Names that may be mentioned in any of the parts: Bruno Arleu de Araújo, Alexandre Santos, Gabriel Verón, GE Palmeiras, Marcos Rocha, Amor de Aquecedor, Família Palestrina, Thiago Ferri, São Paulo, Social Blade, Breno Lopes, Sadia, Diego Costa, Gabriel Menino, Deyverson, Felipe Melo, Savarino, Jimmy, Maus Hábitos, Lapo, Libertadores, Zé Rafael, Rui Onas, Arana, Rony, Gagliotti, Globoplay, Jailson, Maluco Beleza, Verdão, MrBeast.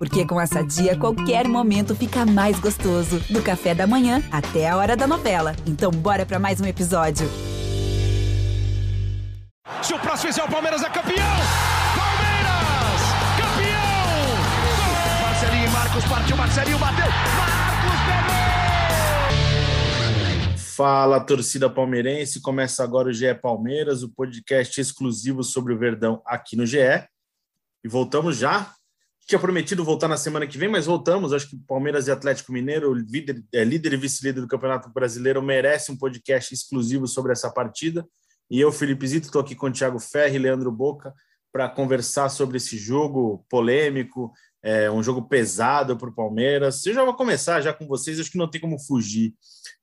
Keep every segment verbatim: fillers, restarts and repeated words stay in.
Porque com a Sadia, qualquer momento fica mais gostoso. Do café da manhã até a hora da novela. Então bora pra mais um episódio. Se o próximo é o Palmeiras, é campeão! Partiu Marcelinho, bateu, Marcos Verón! Fala, torcida palmeirense, começa agora o G E Palmeiras, o podcast exclusivo sobre o Verdão aqui no G E, e voltamos já, tinha prometido voltar na semana que vem, mas voltamos, acho que Palmeiras e Atlético Mineiro, líder, é, líder e vice-líder do Campeonato Brasileiro, merece um podcast exclusivo sobre essa partida, e eu, Felipe Zito, estou aqui com o Thiago Ferri e Leandro Boca para conversar sobre esse jogo polêmico. É um jogo pesado para o Palmeiras. Eu já vou começar já com vocês, acho que não tem como fugir.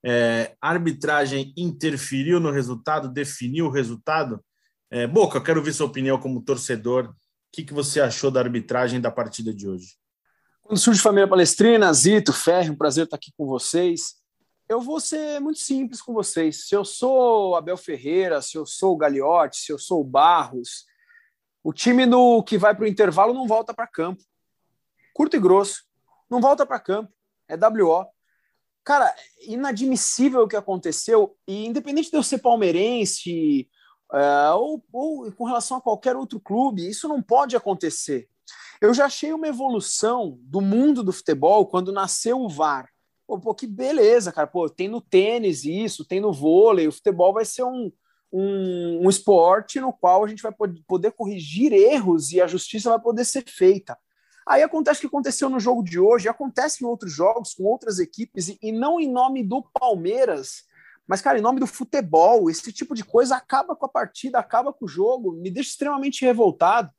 É, a arbitragem interferiu no resultado, definiu o resultado. É, Boca, quero ouvir sua opinião como torcedor. O que, que você achou da arbitragem da partida de hoje? Quando surge Família Palestrina, Zito, Ferri, um prazer estar aqui com vocês. Eu vou ser muito simples com vocês. Se eu sou Abel Ferreira, se eu sou o Gagliotti, se eu sou o Barros, o time do que vai para o intervalo não volta para campo. Curto e grosso, não volta para campo, é W O. Cara, inadmissível o que aconteceu, e independente de eu ser palmeirense uh, ou, ou com relação a qualquer outro clube, isso não pode acontecer. Eu já achei uma evolução do mundo do futebol quando nasceu o V A R. Pô, pô que beleza, cara, pô, tem no tênis isso, tem no vôlei, o futebol vai ser um, um, um esporte no qual a gente vai poder corrigir erros e a justiça vai poder ser feita. Aí acontece o que aconteceu no jogo de hoje, acontece em outros jogos, com outras equipes, e não em nome do Palmeiras, mas, cara, em nome do futebol. Esse tipo de coisa acaba com a partida, acaba com o jogo, me deixa extremamente revoltado.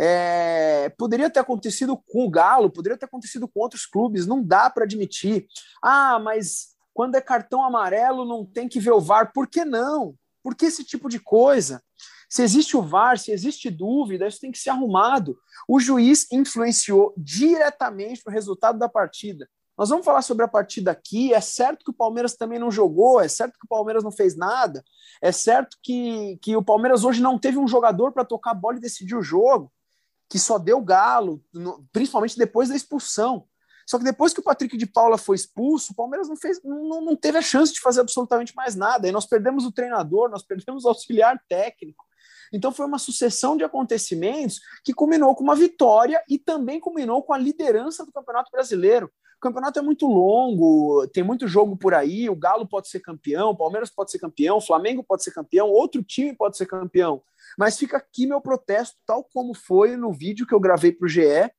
É, poderia ter acontecido com o Galo, poderia ter acontecido com outros clubes, não dá para admitir. Ah, mas quando é cartão amarelo não tem que ver o V A R. Por que não? Por que esse tipo de coisa? Se existe o V A R, se existe dúvida, isso tem que ser arrumado. O juiz influenciou diretamente o resultado da partida. Nós vamos falar sobre a partida aqui. É certo que o Palmeiras também não jogou, é certo que o Palmeiras não fez nada, é certo que, que o Palmeiras hoje não teve um jogador para tocar a bola e decidir o jogo, que só deu Galo, principalmente depois da expulsão. Só que depois que o Patrick de Paula foi expulso, o Palmeiras não, fez, não, não teve a chance de fazer absolutamente mais nada. E nós perdemos o treinador, nós perdemos o auxiliar técnico. Então foi uma sucessão de acontecimentos que culminou com uma vitória e também culminou com a liderança do Campeonato Brasileiro. O campeonato é muito longo, tem muito jogo por aí, o Galo pode ser campeão, o Palmeiras pode ser campeão, o Flamengo pode ser campeão, outro time pode ser campeão. Mas fica aqui meu protesto, tal como foi no vídeo que eu gravei para o G E,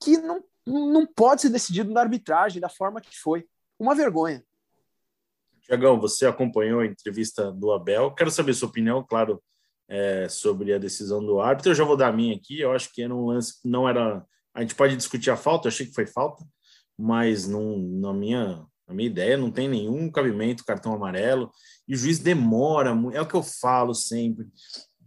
que não, não pode ser decidido na arbitragem da forma que foi. Uma vergonha. Tiagão, você acompanhou a entrevista do Abel. Quero saber sua opinião, claro, É, sobre a decisão do árbitro. Eu já vou dar a minha aqui. Eu acho que era um lance que não era... A gente pode discutir a falta, eu achei que foi falta, mas não, na, minha, na minha ideia não tem nenhum cabimento, cartão amarelo, e o juiz demora muito. É o que eu falo sempre,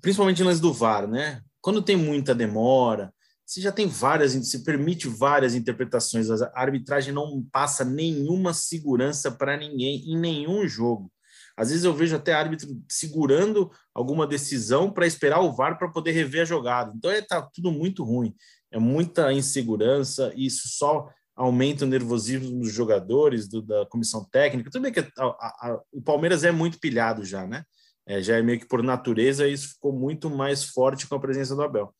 principalmente em lance do V A R, né? Quando tem muita demora, você já tem várias, se permite várias interpretações. A arbitragem não passa nenhuma segurança para ninguém em nenhum jogo. Às vezes eu vejo até árbitro segurando alguma decisão para esperar o V A R para poder rever a jogada. Então está tudo muito ruim. É muita insegurança e isso só aumenta o nervosismo dos jogadores, do, da comissão técnica. Tudo bem que a, a, a, o Palmeiras é muito pilhado já, né? É, já é meio que por natureza e isso ficou muito mais forte com a presença do Abel.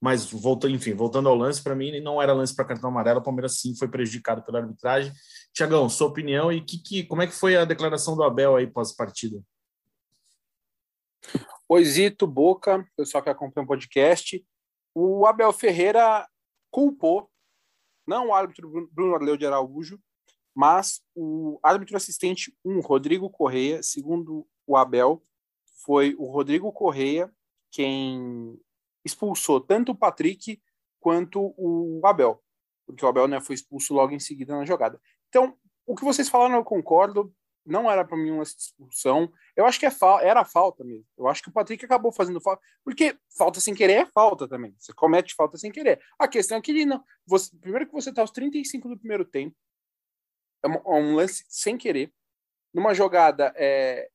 Mas, voltando, enfim, voltando ao lance, para mim não era lance para cartão amarelo, o Palmeiras sim foi prejudicado pela arbitragem. Tiagão, sua opinião e que, que, como é que foi a declaração do Abel aí pós-partida? Oi, Zito, Boca, pessoal que acompanha o podcast. O Abel Ferreira culpou, não o árbitro Bruno Arleu de Araújo, mas o árbitro assistente um, Rodrigo Correia. Segundo o Abel, foi o Rodrigo Correia quem expulsou tanto o Patrick quanto o Abel, porque o Abel, né, foi expulso logo em seguida na jogada. Então, o que vocês falaram eu concordo, não era para mim uma expulsão, eu acho que é fa- era falta mesmo, eu acho que o Patrick acabou fazendo falta, porque falta sem querer é falta também, você comete falta sem querer. A questão é que ele não, você, primeiro que você está aos trinta e cinco do primeiro tempo, é um, é um lance sem querer, numa jogada, é,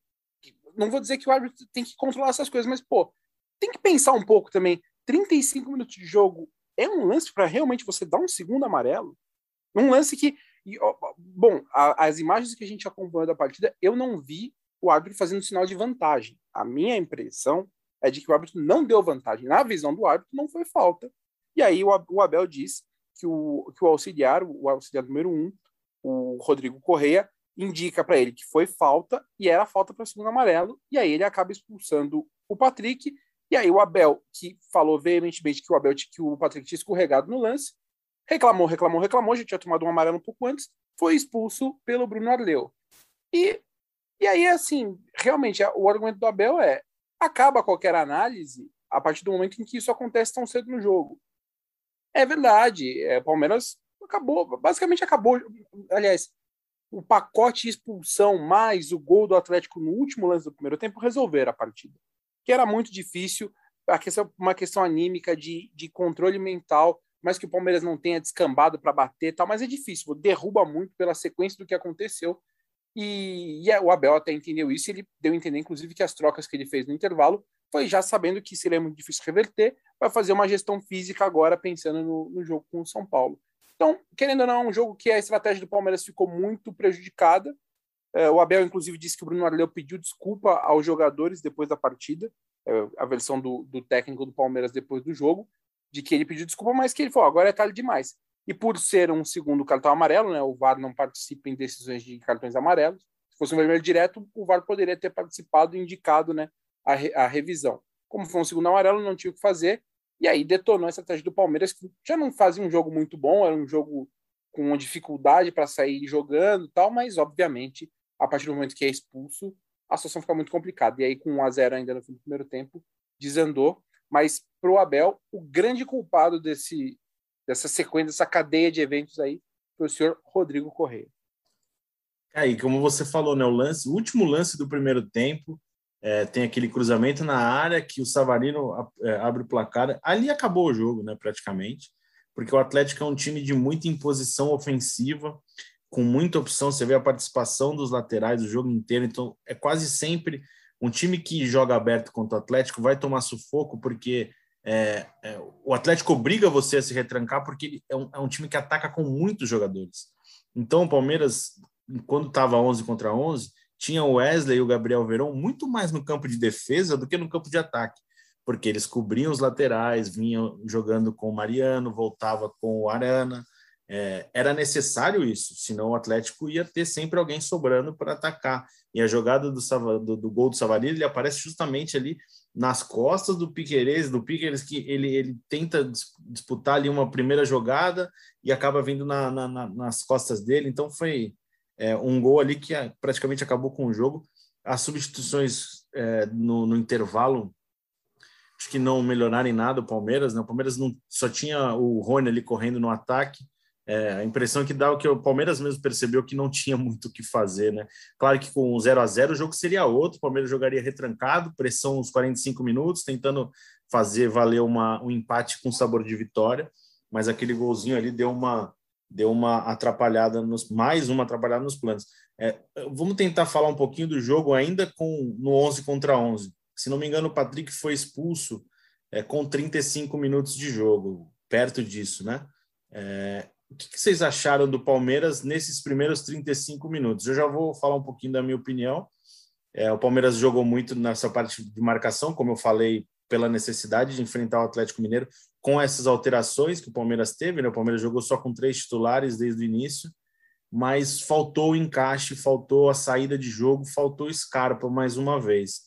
não vou dizer que o árbitro tem que controlar essas coisas, mas pô, tem que pensar um pouco também, trinta e cinco minutos de jogo, é um lance para realmente você dar um segundo amarelo. Um lance que... E, ó, bom, a, as imagens que a gente acompanhou da partida, eu não vi o árbitro fazendo sinal de vantagem. A minha impressão é de que o árbitro não deu vantagem. Na visão do árbitro, não foi falta. E aí o, o Abel diz que o, que o auxiliar, o auxiliar número um, o Rodrigo Correia, indica para ele que foi falta e era falta para segundo amarelo. E aí ele acaba expulsando o Patrick. E aí o Abel, que falou veementemente que o, Abel, que o Patrick tinha escorregado no lance, reclamou, reclamou, reclamou, já tinha tomado um amarelo um pouco antes, foi expulso pelo Bruno Arleu. E, e aí, assim, realmente, o argumento do Abel é, acaba qualquer análise a partir do momento em que isso acontece tão cedo no jogo. É verdade, é, Palmeiras acabou, basicamente acabou, aliás, o pacote expulsão mais o gol do Atlético no último lance do primeiro tempo resolveram a partida, que era muito difícil, a questão, uma questão anímica de, de controle mental, mas que o Palmeiras não tenha descambado para bater e tal, mas é difícil, derruba muito pela sequência do que aconteceu, e, e o Abel até entendeu isso, ele deu a entender, inclusive, que as trocas que ele fez no intervalo foi já sabendo que seria muito difícil reverter, vai fazer uma gestão física agora, pensando no, no jogo com o São Paulo. Então, querendo ou não, é um jogo que a estratégia do Palmeiras ficou muito prejudicada, o Abel, inclusive, disse que o Bruno Arleu pediu desculpa aos jogadores depois da partida, a versão do, do técnico do Palmeiras depois do jogo, de que ele pediu desculpa, mas que ele falou, agora é tarde demais. E por ser um segundo cartão amarelo, né, o V A R não participa em decisões de cartões amarelos, se fosse um vermelho direto, o V A R poderia ter participado e indicado, né, a, re, a revisão. Como foi um segundo amarelo, não tinha o que fazer, e aí detonou a estratégia do Palmeiras, que já não fazia um jogo muito bom, era um jogo com uma dificuldade para sair jogando e tal, mas obviamente, a partir do momento que é expulso, a situação fica muito complicada. E aí, com um a zero ainda no fim do primeiro tempo, desandou. Mas, para o Abel, o grande culpado desse, dessa sequência, dessa cadeia de eventos aí, foi o senhor Rodrigo Correia. Aí, como você falou, né, o, lance, o último lance do primeiro tempo, é, tem aquele cruzamento na área que o Savarino abre o placar. Ali acabou o jogo, né, praticamente, porque o Atlético é um time de muita imposição ofensiva, com muita opção. Você vê a participação dos laterais o jogo inteiro, então é quase sempre... Um time que joga aberto contra o Atlético vai tomar sufoco porque é, é, o Atlético obriga você a se retrancar porque ele é um, é um time que ataca com muitos jogadores. Então o Palmeiras, quando estava onze contra onze, tinha o Wesley e o Gabriel Verón muito mais no campo de defesa do que no campo de ataque, porque eles cobriam os laterais, vinham jogando com o Mariano, voltava com o Arana. É, era necessário isso, senão o Atlético ia ter sempre alguém sobrando para atacar. E a jogada do, do, do gol do Savarino, ele aparece justamente ali nas costas do Piquerez, do Piquerez que ele, ele tenta disputar ali uma primeira jogada e acaba vindo na, na, na, nas costas dele. Então foi é, um gol ali que praticamente acabou com o jogo. As substituições é, no, no intervalo, acho que não melhoraram em nada o Palmeiras, né? O Palmeiras não, só tinha o Rony ali correndo no ataque. É, a impressão que dá é que o Palmeiras mesmo percebeu que não tinha muito o que fazer, né? Claro que com o zero a zero o jogo seria outro, o Palmeiras jogaria retrancado, pressão uns quarenta e cinco minutos, tentando fazer valer uma, um empate com sabor de vitória, mas aquele golzinho ali deu uma, deu uma atrapalhada, nos, mais uma atrapalhada nos planos. É, vamos tentar falar um pouquinho do jogo ainda com, no onze contra onze. Se não me engano, o Patrick foi expulso é, com trinta e cinco minutos de jogo, perto disso, né? É, o que vocês acharam do Palmeiras nesses primeiros trinta e cinco minutos? Eu já vou falar um pouquinho da minha opinião. É, o Palmeiras jogou muito nessa parte de marcação, como eu falei, pela necessidade de enfrentar o Atlético Mineiro com essas alterações que o Palmeiras teve, né? O Palmeiras jogou só com três titulares desde o início, mas faltou o encaixe, faltou a saída de jogo, faltou o Scarpa mais uma vez.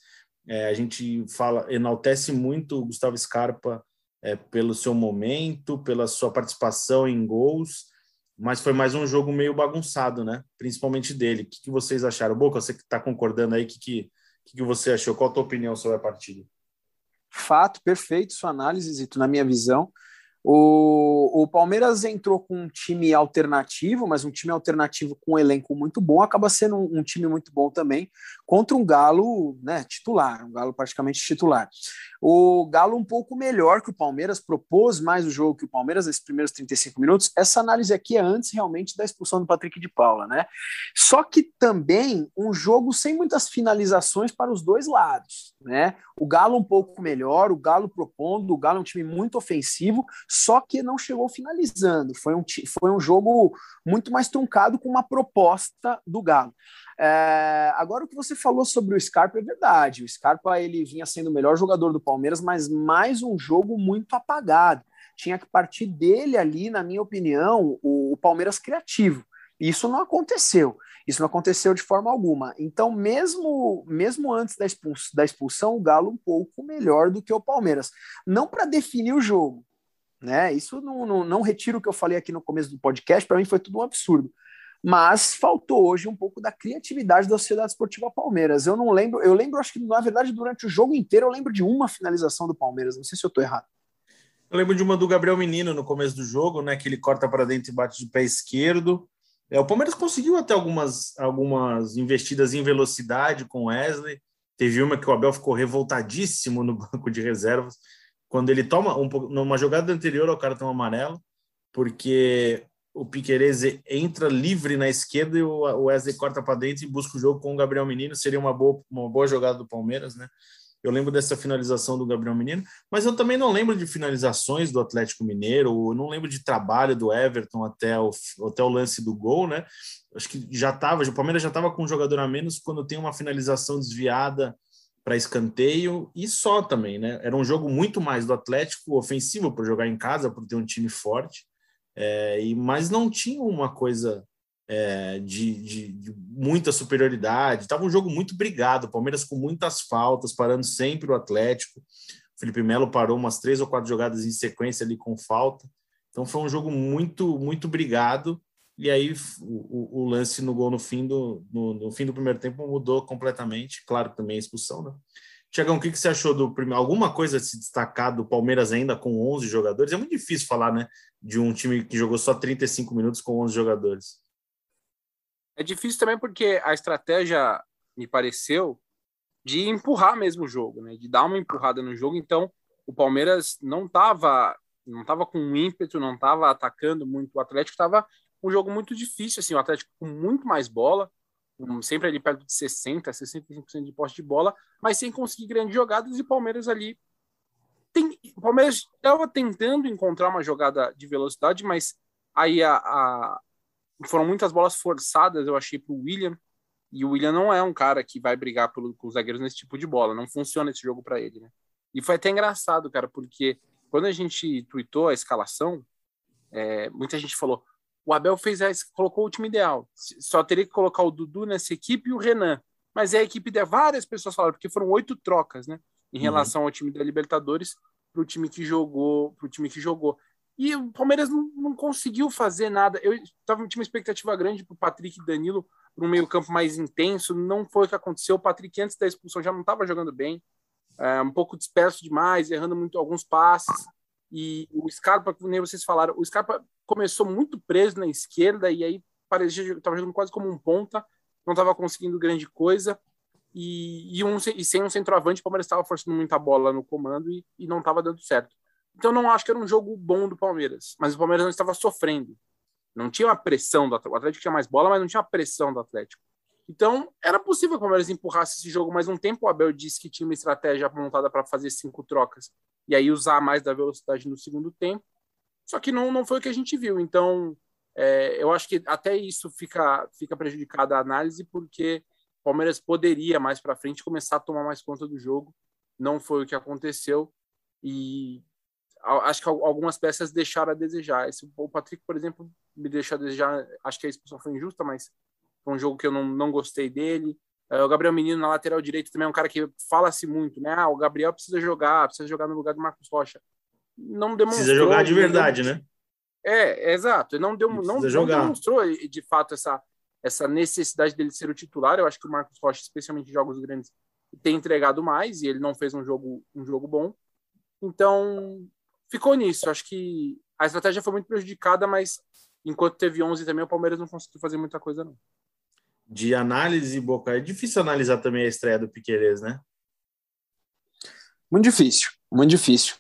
É, a gente fala, enaltece muito o Gustavo Scarpa, É, pelo seu momento, pela sua participação em gols, mas foi mais um jogo meio bagunçado, né? Principalmente dele. O que, que vocês acharam? Boca, você que está concordando aí, o que, que, que, que você achou? Qual a tua opinião sobre a partida? Fato, perfeito, sua análise, Zito, na minha visão. O, o Palmeiras entrou com um time alternativo, mas um time alternativo com um elenco muito bom, acaba sendo um, um time muito bom também, contra um Galo, né, titular, um Galo praticamente titular. O Galo um pouco melhor que o Palmeiras, propôs mais o jogo que o Palmeiras nesses primeiros trinta e cinco minutos. Essa análise aqui é antes realmente da expulsão do Patrick de Paula, né? Só que também um jogo sem muitas finalizações para os dois lados, né? O Galo um pouco melhor, o Galo propondo, o Galo é um time muito ofensivo, só que não chegou finalizando. Foi um, foi um jogo muito mais truncado, com uma proposta do Galo. É, agora, o que você falou sobre o Scarpa é verdade. O Scarpa, ele vinha sendo o melhor jogador do Palmeiras, mas mais um jogo muito apagado. Tinha que partir dele ali, na minha opinião, o, o Palmeiras criativo. Isso não aconteceu. Isso não aconteceu de forma alguma. Então, mesmo, mesmo antes da expulsão, da expulsão, o Galo um pouco melhor do que o Palmeiras. Não para definir o jogo, né? Isso não, não, não retiro o que eu falei aqui no começo do podcast. Para mim foi tudo um absurdo. Mas faltou hoje um pouco da criatividade da Sociedade Esportiva Palmeiras. Eu não lembro, eu lembro, acho que na verdade durante o jogo inteiro eu lembro de uma finalização do Palmeiras, não sei se eu estou errado. Eu lembro de uma do Gabriel Menino no começo do jogo, né, que ele corta para dentro e bate de pé esquerdo. É, o Palmeiras conseguiu até algumas, algumas investidas em velocidade com o Wesley. Teve uma que o Abel ficou revoltadíssimo no banco de reservas, quando ele toma, um, numa jogada anterior ao cartão amarelo, porque o Piquerez entra livre na esquerda e o Wesley corta para dentro e busca o jogo com o Gabriel Menino. Seria uma boa, uma boa jogada do Palmeiras, né? Eu lembro dessa finalização do Gabriel Menino, mas eu também não lembro de finalizações do Atlético Mineiro, eu não lembro de trabalho do Everton até o, até o lance do gol, né? Acho que já estava, o Palmeiras já estava com um jogador a menos quando tem uma finalização desviada para escanteio, e só também, né? Era um jogo muito mais do Atlético, ofensivo, para jogar em casa, por ter um time forte. É, mas não tinha uma coisa é, de, de, de muita superioridade. Estava um jogo muito brigado, o Palmeiras com muitas faltas, parando sempre o Atlético. O Felipe Melo parou umas três ou quatro jogadas em sequência ali com falta. Então foi um jogo muito, muito brigado. E aí o, o, o lance no gol no fim do, no, no fim do primeiro tempo mudou completamente. Claro que também a expulsão, né? Tiagão, o que, que você achou do primeiro? Alguma coisa a se destacar do Palmeiras ainda com onze jogadores? É muito difícil falar, né, de um time que jogou só trinta e cinco minutos com onze jogadores. É difícil também porque a estratégia, me pareceu, de empurrar mesmo o jogo, né? De dar uma empurrada no jogo. Então, o Palmeiras não estava não tava com ímpeto, não estava atacando muito. O Atlético estava um jogo muito difícil, assim, o Atlético com muito mais bola, sempre ali perto de sessenta, sessenta e cinco por cento de posse de bola, mas sem conseguir grandes jogadas, e o Palmeiras ali Tem, o Palmeiras estava tentando encontrar uma jogada de velocidade, mas aí a, a, foram muitas bolas forçadas, eu achei, para o William, e o William não é um cara que vai brigar pelo, com os zagueiros nesse tipo de bola, não funciona esse jogo para ele, né? E foi até engraçado, cara, porque quando a gente tweetou a escalação, é, muita gente falou, o Abel fez a, colocou o time ideal, só teria que colocar o Dudu nessa equipe e o Renan, mas é a equipe de várias pessoas falaram, porque foram oito trocas, né? Em relação ao time da Libertadores, para o time que jogou, para o time que jogou. E o Palmeiras não, não conseguiu fazer nada. Eu tava, tinha uma expectativa grande para o Patrick e Danilo, para um meio-campo mais intenso. Não foi o que aconteceu. O Patrick, antes da expulsão, já não estava jogando bem, é, um pouco disperso demais, errando muito alguns passes. E o Scarpa, que nem vocês falaram, o Scarpa começou muito preso na esquerda e aí parecia que estava jogando quase como um ponta, não estava conseguindo grande coisa. E, e, um, e sem um centroavante, o Palmeiras estava forçando muita bola no comando e, e não estava dando certo. Então, não acho que era um jogo bom do Palmeiras, mas o Palmeiras não estava sofrendo. Não tinha uma pressão do Atlético. O Atlético tinha mais bola, mas não tinha a pressão do Atlético. Então, era possível que o Palmeiras empurrasse esse jogo mais um tempo. O Abel disse que tinha uma estratégia montada para fazer cinco trocas e aí usar mais da velocidade no segundo tempo. Só que não, não foi o que a gente viu. Então, é, eu acho que até isso fica, fica prejudicada a análise, porque o Palmeiras poderia, mais para frente, começar a tomar mais conta do jogo. Não foi o que aconteceu. E acho que algumas peças deixaram a desejar. Esse, o Patrick, por exemplo, me deixou a desejar. Acho que a expulsão foi injusta, mas foi um jogo que eu não, não gostei dele. O Gabriel Menino, na lateral direita, também é um cara que fala-se muito, né? Ah, o Gabriel precisa jogar, precisa jogar no lugar do Marcos Rocha. Não demonstrou. Precisa jogar de verdade, né? É, é exato. Não, deu, não, não demonstrou, de fato, essa... essa necessidade dele ser o titular. Eu acho que o Marcos Rocha, especialmente em jogos grandes, tem entregado mais, e ele não fez um jogo, um jogo bom. Então, ficou nisso. Acho que a estratégia foi muito prejudicada, mas enquanto teve onze também, o Palmeiras não conseguiu fazer muita coisa, não. De análise, Boca, é difícil analisar também a estreia do Piquerez, né? Muito difícil, muito difícil.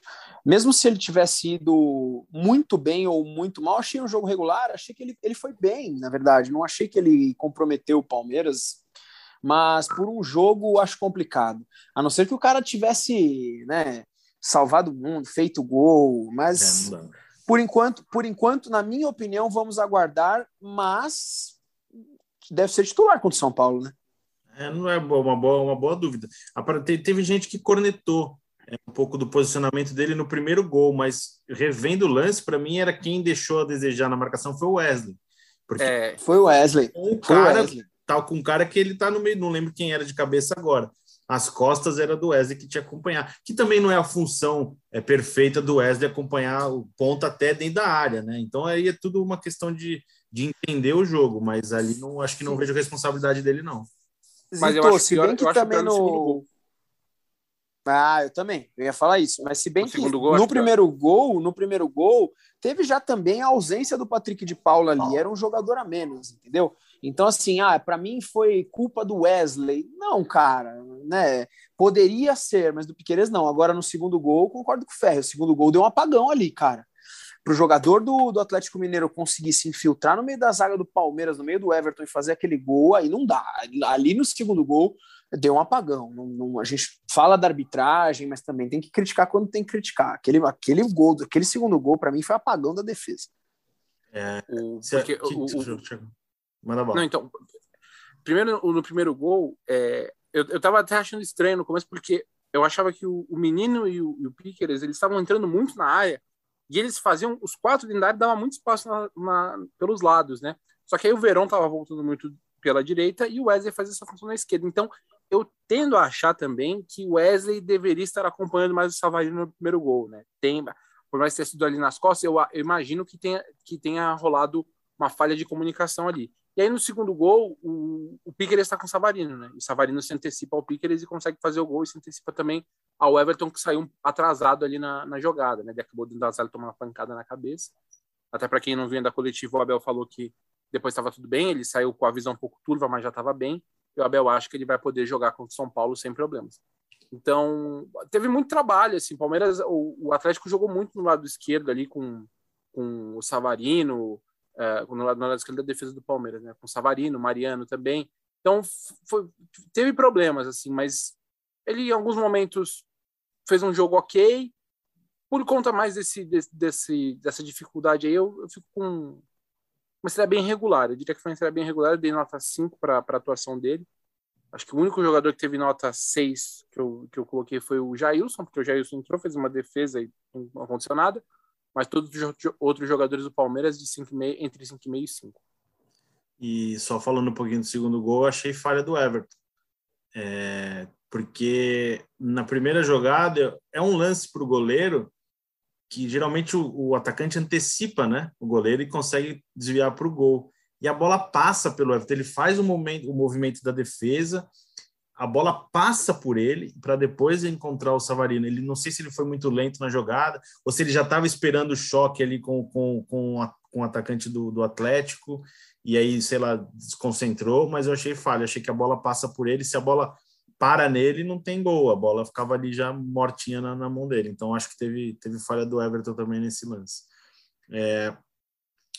Mesmo se ele tivesse ido muito bem ou muito mal, achei um jogo regular, achei que ele, ele foi bem, na verdade. Não achei que ele comprometeu o Palmeiras, mas por um jogo acho complicado. A não ser que o cara tivesse, né, salvado o mundo, feito gol, mas é, Por enquanto, por enquanto, na minha opinião, vamos aguardar, mas deve ser titular contra o São Paulo, né? É, não é uma boa, uma boa dúvida. Teve gente que cornetou um pouco do posicionamento dele no primeiro gol, mas revendo o lance, para mim, era quem deixou a desejar na marcação foi o Wesley. Porque é, foi o Wesley. O cara tá com um cara que ele tá no meio, não lembro quem era de cabeça agora. As costas era do Wesley que tinha que acompanhar, que também não é a função é, perfeita do Wesley acompanhar o ponta até dentro da área, né? Então aí é tudo uma questão de, de entender o jogo, mas ali não acho que não vejo a responsabilidade dele, não. Mas Zito, eu acho se pior, bem que eu também no... no ah, eu também, eu ia falar isso, mas se bem no que gol, no primeiro que... gol, no primeiro gol, teve já também a ausência do Patrick de Paula ali, ah. era um jogador a menos, entendeu? Então, assim, ah, para mim foi culpa do Wesley. Não, cara, né? Poderia ser, mas do Piquerez não. Agora, no segundo gol, concordo com o Ferro. O segundo gol deu um apagão ali, cara. Pro jogador do, do Atlético Mineiro conseguir se infiltrar no meio da zaga do Palmeiras, no meio do Everton e fazer aquele gol, aí não dá. Ali no segundo gol, deu um apagão. Não, não, a gente fala da arbitragem, mas também tem que criticar quando tem que criticar. Aquele, aquele gol, aquele segundo gol, para mim, foi apagão da defesa. É, porque que, o... o Não, então, primeiro, no primeiro gol, é, eu, eu tava até achando estranho no começo, porque eu achava que o, o Menino e o, e o Piquerez, eles estavam entrando muito na área, e eles faziam, os quatro lindários davam muito espaço na, na, pelos lados, né? Só que aí o Verón tava voltando muito pela direita, e o Wesley fazia essa função na esquerda. Então, eu tendo a achar também que o Wesley deveria estar acompanhando mais o Savarino no primeiro gol, né? Tem, por mais ter sido ali nas costas, eu, eu imagino que tenha, que tenha rolado uma falha de comunicação ali. E aí, no segundo gol, o, o Piquerez está com o Savarino, né? E o Savarino se antecipa ao Piquerez e consegue fazer o gol e se antecipa também ao Everton, que saiu atrasado ali na, na jogada, né? Ele acabou dentro da sala tomando uma pancada na cabeça. Até para quem não viu ainda a coletiva, o Abel falou que depois estava tudo bem, ele saiu com a visão um pouco turva, mas já estava bem. E o Abel acha que ele vai poder jogar contra o São Paulo sem problemas. Então, teve muito trabalho, assim. Palmeiras, o, o Atlético jogou muito no lado esquerdo ali com, com o Savarino... Uh, no lado esquerdo da defesa do Palmeiras, né? Com o Savarino, Mariano também. Então, foi, teve problemas, assim, mas ele, em alguns momentos, fez um jogo ok. Por conta mais desse, desse, desse, dessa dificuldade aí, eu, eu fico com uma estreia bem regular. Eu diria que foi uma estreia bem regular. Eu dei nota cinco para a atuação dele. Acho que o único jogador que teve nota seis que eu, que eu coloquei foi o Jailson, porque o Jailson entrou, fez uma defesa e não aconteceu nada. Mas todos os outros jogadores do Palmeiras de cinco e meio, entre cinco e meio e cinco. E só falando um pouquinho do segundo gol, eu achei falha do Everton. É, porque na primeira jogada é um lance para o goleiro que geralmente o, o atacante antecipa, né, o goleiro e consegue desviar para o gol. E a bola passa pelo Everton. Ele faz o, momento, o movimento da defesa, a bola passa por ele para depois encontrar o Savarino. Ele, não sei se ele foi muito lento na jogada ou se ele já estava esperando o choque ali com, com, com, a, com o atacante do, do Atlético e aí, sei lá, desconcentrou, mas eu achei falha. Achei que a bola passa por ele. Se a bola para nele, não tem gol. A bola ficava ali já mortinha na, na mão dele. Então, acho que teve, teve falha do Everton também nesse lance. É,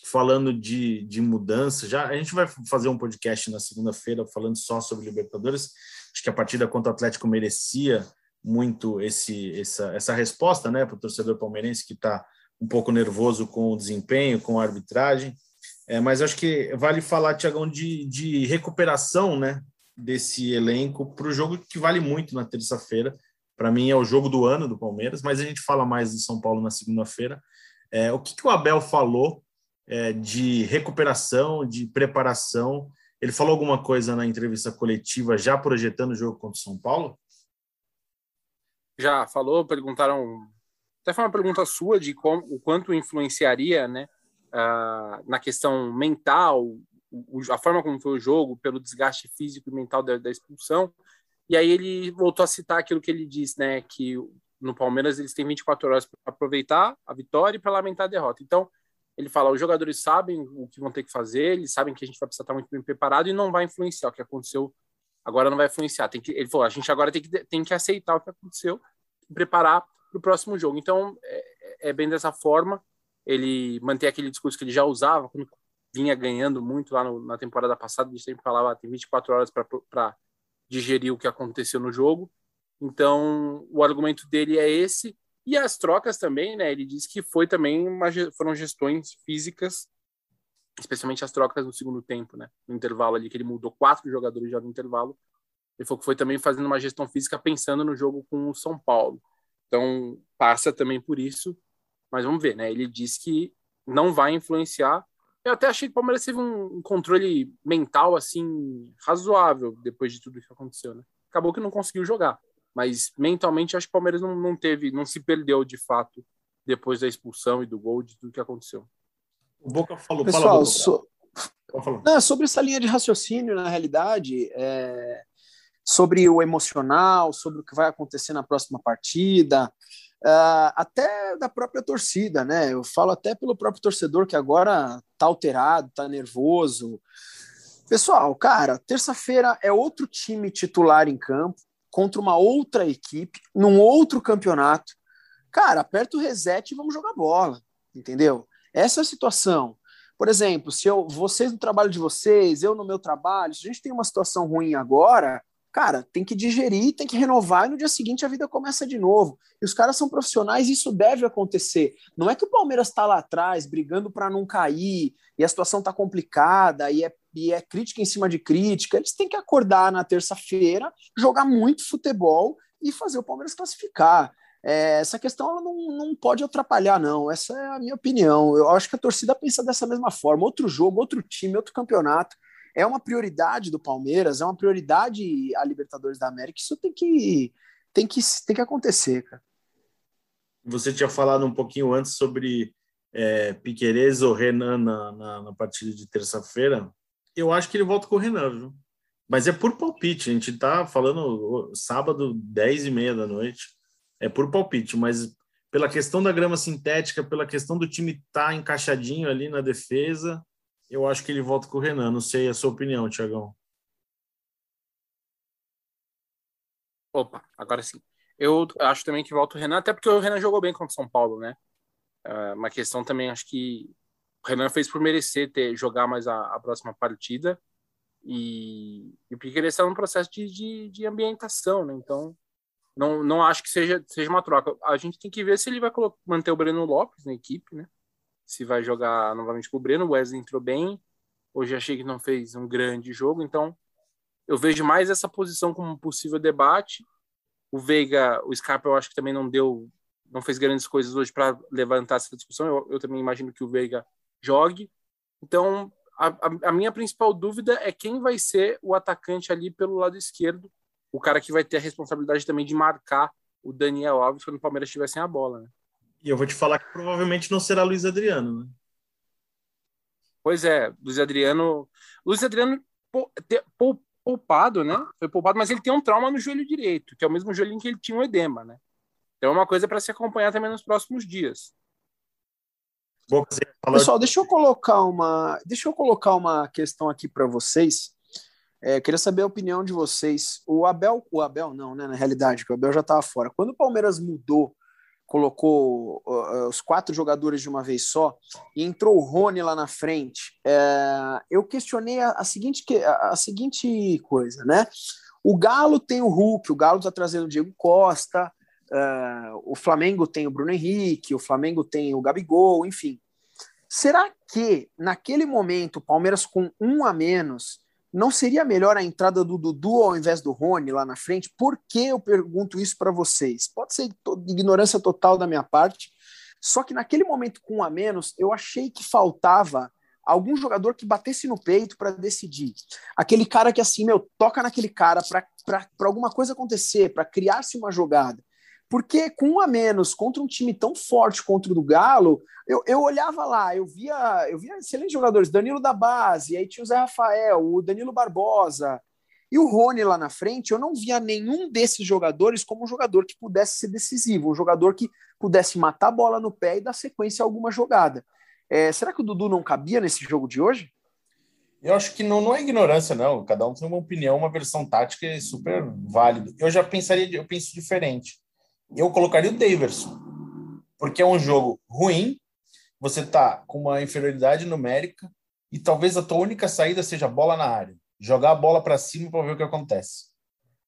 falando de, de mudança, já, a gente vai fazer um podcast na segunda-feira falando só sobre Libertadores. Acho que a partida contra o Atlético merecia muito esse, essa, essa resposta, né, para o torcedor palmeirense que está um pouco nervoso com o desempenho, com a arbitragem. É, mas acho que vale falar, Tiagão, de, de recuperação, né, desse elenco para o jogo que vale muito na terça-feira. Para mim é o jogo do ano do Palmeiras, mas a gente fala mais de São Paulo na segunda-feira. É, o que, que o Abel falou é, de recuperação, de preparação? Ele falou alguma coisa na entrevista coletiva já projetando o jogo contra o São Paulo? Já falou, perguntaram... Até foi uma pergunta sua de como, o quanto influenciaria, né, uh, na questão mental, o, a forma como foi o jogo, pelo desgaste físico e mental da, da expulsão. E aí ele voltou a citar aquilo que ele disse, né, que no Palmeiras eles têm vinte e quatro horas para aproveitar a vitória e para lamentar a derrota. Então, ele fala, os jogadores sabem o que vão ter que fazer, eles sabem que a gente vai precisar estar muito bem preparado e não vai influenciar. O que aconteceu agora não vai influenciar. Tem que, ele falou, a gente agora tem que, tem que aceitar o que aconteceu e preparar para o próximo jogo. Então, é, é bem dessa forma. Ele mantém aquele discurso que ele já usava, quando vinha ganhando muito lá no, na temporada passada, ele sempre falava, ah, tem vinte e quatro horas para digerir o que aconteceu no jogo. Então, o argumento dele é esse. E as trocas também, né? Ele disse que foi também uma, foram gestões físicas, especialmente as trocas no segundo tempo, né? No intervalo ali, que ele mudou quatro jogadores já no intervalo. Ele falou que foi também fazendo uma gestão física pensando no jogo com o São Paulo. Então, passa também por isso. Mas vamos ver, né? Ele disse que não vai influenciar. Eu até achei que o Palmeiras teve um controle mental, assim, razoável depois de tudo que aconteceu, né? Acabou que não conseguiu jogar. Mas, mentalmente, acho que o Palmeiras não, não teve, não se perdeu, de fato, depois da expulsão e do gol, de tudo que aconteceu. O Boca falou... Pessoal, fala, Boca. So... Não, sobre essa linha de raciocínio, na realidade, é... sobre o emocional, sobre o que vai acontecer na próxima partida... Uh, até da própria torcida, né? Eu falo até pelo próprio torcedor que agora tá alterado, tá nervoso. Pessoal, cara, terça-feira é outro time titular em campo, contra uma outra equipe, num outro campeonato. Cara, aperta o reset e vamos jogar bola, entendeu? Essa é a situação. Por exemplo, se eu, vocês no trabalho de vocês, eu no meu trabalho, se a gente tem uma situação ruim agora... Cara, tem que digerir, tem que renovar e no dia seguinte a vida começa de novo. E os caras são profissionais e isso deve acontecer. Não é que o Palmeiras está lá atrás brigando para não cair e a situação está complicada e é, e é crítica em cima de crítica. Eles têm que acordar na terça-feira, jogar muito futebol e fazer o Palmeiras classificar. É, essa questão ela não, não pode atrapalhar, não. Essa é a minha opinião. Eu acho que a torcida pensa dessa mesma forma. Outro jogo, outro time, outro campeonato. É uma prioridade do Palmeiras, é uma prioridade a Libertadores da América. Isso tem que, tem que, tem que acontecer, cara. Você tinha falado um pouquinho antes sobre é, Piquerez ou Renan na, na, na partida de terça-feira. Eu acho que ele volta com o Renan, viu? Mas é por palpite. A gente tá falando sábado, dez e meia da noite. É por palpite, mas pela questão da grama sintética, pela questão do time tá encaixadinho ali na defesa... Eu acho que ele volta com o Renan. Não sei a sua opinião, Thiagão. Opa, agora sim. Eu acho também que volta o Renan, até porque o Renan jogou bem contra o São Paulo, né? Uh, uma questão também, acho que o Renan fez por merecer ter, jogar mais a, a próxima partida. E, e o Piquerez está num processo de, de, de ambientação, né? Então, não, não acho que seja, seja uma troca. A gente tem que ver se ele vai colocar, manter o Breno Lopes na equipe, né? Se vai jogar novamente com o Breno. O Wesley entrou bem, hoje achei que não fez um grande jogo, então eu vejo mais essa posição como um possível debate. O Veiga, o Scarpa eu acho que também não deu, não fez grandes coisas hoje para levantar essa discussão, eu, eu também imagino que o Veiga jogue, então a, a, a minha principal dúvida é quem vai ser o atacante ali pelo lado esquerdo, o cara que vai ter a responsabilidade também de marcar o Daniel Alves quando o Palmeiras estiver sem a bola, né? E eu vou te falar que provavelmente não será Luiz Adriano, né? Pois é, Luiz Adriano... Luiz Adriano poupado, né? Foi poupado, mas ele tem um trauma no joelho direito, que é o mesmo joelho em que ele tinha um edema, né? Então é uma coisa para se acompanhar também nos próximos dias. Pessoal, deixa eu colocar uma, deixa eu colocar uma questão aqui para vocês. É, queria saber a opinião de vocês. O Abel... O Abel não, né? Na realidade, porque o Abel já estava fora. Quando o Palmeiras mudou, colocou uh, os quatro jogadores de uma vez só, e entrou o Rony lá na frente, é, eu questionei a, a, seguinte, a, a seguinte coisa, né? O Galo tem o Hulk, o Galo tá trazendo o Diego Costa, uh, o Flamengo tem o Bruno Henrique, o Flamengo tem o Gabigol, enfim. Será que, naquele momento, o Palmeiras com um a menos, não seria melhor a entrada do Dudu ao invés do Rony lá na frente? Por que eu pergunto isso para vocês? Pode ser ignorância total da minha parte, só que naquele momento com um a menos, eu achei que faltava algum jogador que batesse no peito para decidir. Aquele cara que assim, meu, toca naquele cara para alguma coisa acontecer, para criar-se uma jogada. Porque com um a menos, contra um time tão forte, contra o do Galo, eu, eu olhava lá, eu via, eu via excelentes jogadores, Danilo da base, aí tinha o Zé Rafael, o Danilo Barbosa, e o Rony lá na frente, eu não via nenhum desses jogadores como um jogador que pudesse ser decisivo, um jogador que pudesse matar a bola no pé e dar sequência a alguma jogada. É, será que o Dudu não cabia nesse jogo de hoje? Eu acho que não, não é ignorância, não. Cada um tem uma opinião, uma versão tática é super válida. Eu já pensaria, eu penso diferente. Eu colocaria o Deyverson, porque é um jogo ruim, você tá com uma inferioridade numérica e talvez a tua única saída seja a bola na área. Jogar a bola para cima para ver o que acontece.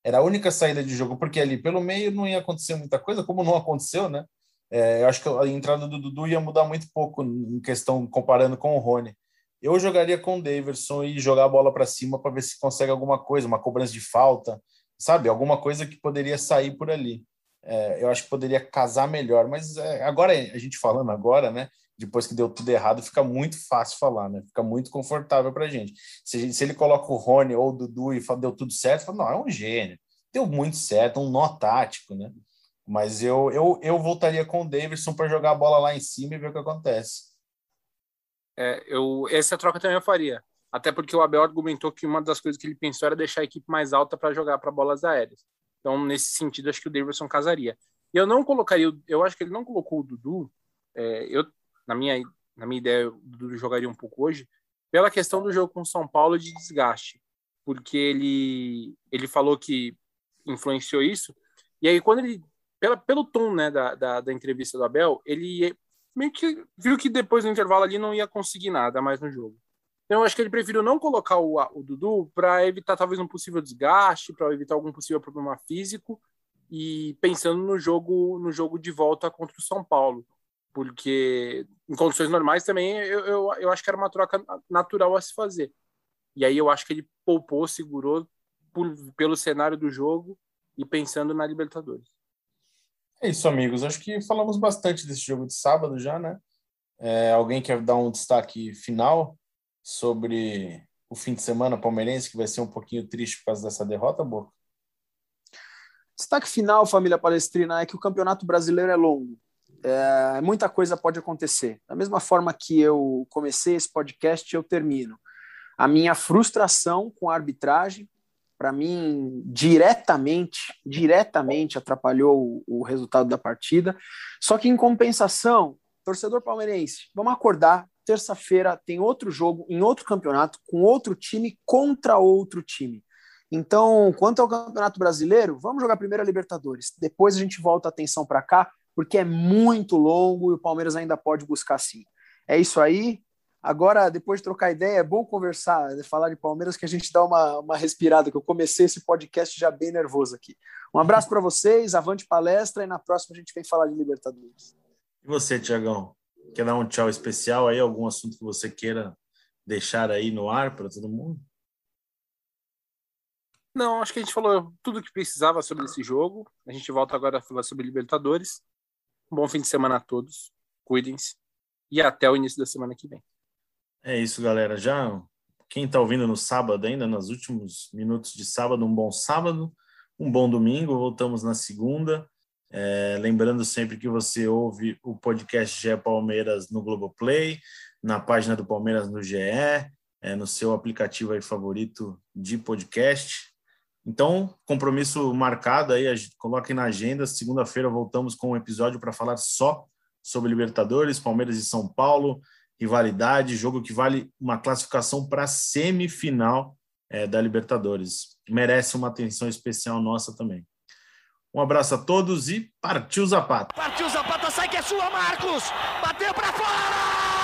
Era a única saída de jogo, porque ali pelo meio não ia acontecer muita coisa, como não aconteceu, né? É, eu acho que a entrada do Dudu ia mudar muito pouco em questão, comparando com o Rony. Eu jogaria com o Deyverson e jogar a bola para cima para ver se consegue alguma coisa, uma cobrança de falta, sabe? Alguma coisa que poderia sair por ali. É, eu acho que poderia casar melhor, mas é, agora, a gente falando agora, né? Depois que deu tudo errado, fica muito fácil falar, né? Fica muito confortável para a gente. Se, se ele coloca o Rony ou o Dudu e fala, deu tudo certo, fala, não, é um gênio. Deu muito certo, um nó tático, né? Mas eu, eu, eu voltaria com o Deyverson para jogar a bola lá em cima e ver o que acontece. É, eu, essa troca também eu faria. Até porque o Abel argumentou que uma das coisas que ele pensou era deixar a equipe mais alta para jogar para bolas aéreas. Então, nesse sentido, acho que o Deyverson casaria. E eu não colocaria... Eu acho que ele não colocou o Dudu... É, eu, na, minha, na minha ideia, o Dudu jogaria um pouco hoje, pela questão do jogo com o São Paulo de desgaste. Porque ele, ele falou que influenciou isso. E aí, quando ele... Pela, pelo tom, né, da, da, da entrevista do Abel, ele meio que viu que depois do intervalo ali não ia conseguir nada mais no jogo. Então, eu acho que ele preferiu não colocar o, o Dudu para evitar talvez um possível desgaste, para evitar algum possível problema físico, e pensando no jogo, no jogo de volta contra o São Paulo. Porque em condições normais também eu, eu, eu acho que era uma troca natural a se fazer. E aí eu acho que ele poupou, segurou por, pelo cenário do jogo e pensando na Libertadores. É isso, amigos. Acho que falamos bastante desse jogo de sábado já, né? É, alguém quer dar um destaque final sobre o fim de semana palmeirense, que vai ser um pouquinho triste por causa dessa derrota, Boca? Destaque final, família palestrina, é que o Campeonato Brasileiro é longo. É, muita coisa pode acontecer. Da mesma forma que eu comecei esse podcast, eu termino. A minha frustração com a arbitragem, para mim, diretamente, diretamente atrapalhou o, o resultado da partida. Só que, em compensação, torcedor palmeirense, vamos acordar. Terça-feira tem outro jogo em outro campeonato, com outro time contra outro time. Então, quanto ao Campeonato Brasileiro, vamos jogar primeiro a Libertadores. Depois a gente volta a atenção para cá, porque é muito longo e o Palmeiras ainda pode buscar sim. É isso aí. Agora, depois de trocar ideia, é bom conversar, falar de Palmeiras, que a gente dá uma, uma respirada, que eu comecei esse podcast já bem nervoso aqui. Um abraço para vocês, avante palestra, e na próxima a gente vem falar de Libertadores. E você, Tiagão? Quer dar um tchau especial aí? Algum assunto que você queira deixar aí no ar para todo mundo? Não, acho que a gente falou tudo o que precisava sobre esse jogo. A gente volta agora a falar sobre Libertadores. Um bom fim de semana a todos. Cuidem-se. E até o início da semana que vem. É isso, galera. Já quem está ouvindo no sábado ainda, nos últimos minutos de sábado, um bom sábado, um bom domingo. Voltamos na segunda. É, lembrando sempre que você ouve o podcast G E Palmeiras no Globoplay, na página do Palmeiras no G E, é, no seu aplicativo aí favorito de podcast. Então, compromisso marcado aí, coloquem na agenda, segunda-feira voltamos com um episódio para falar só sobre Libertadores, Palmeiras e São Paulo, rivalidade, jogo que vale uma classificação para a semifinal é, da Libertadores. Merece uma atenção especial nossa também. Um abraço a todos e partiu Zapata. Partiu Zapata, sai que é sua, Marcos! Bateu pra fora!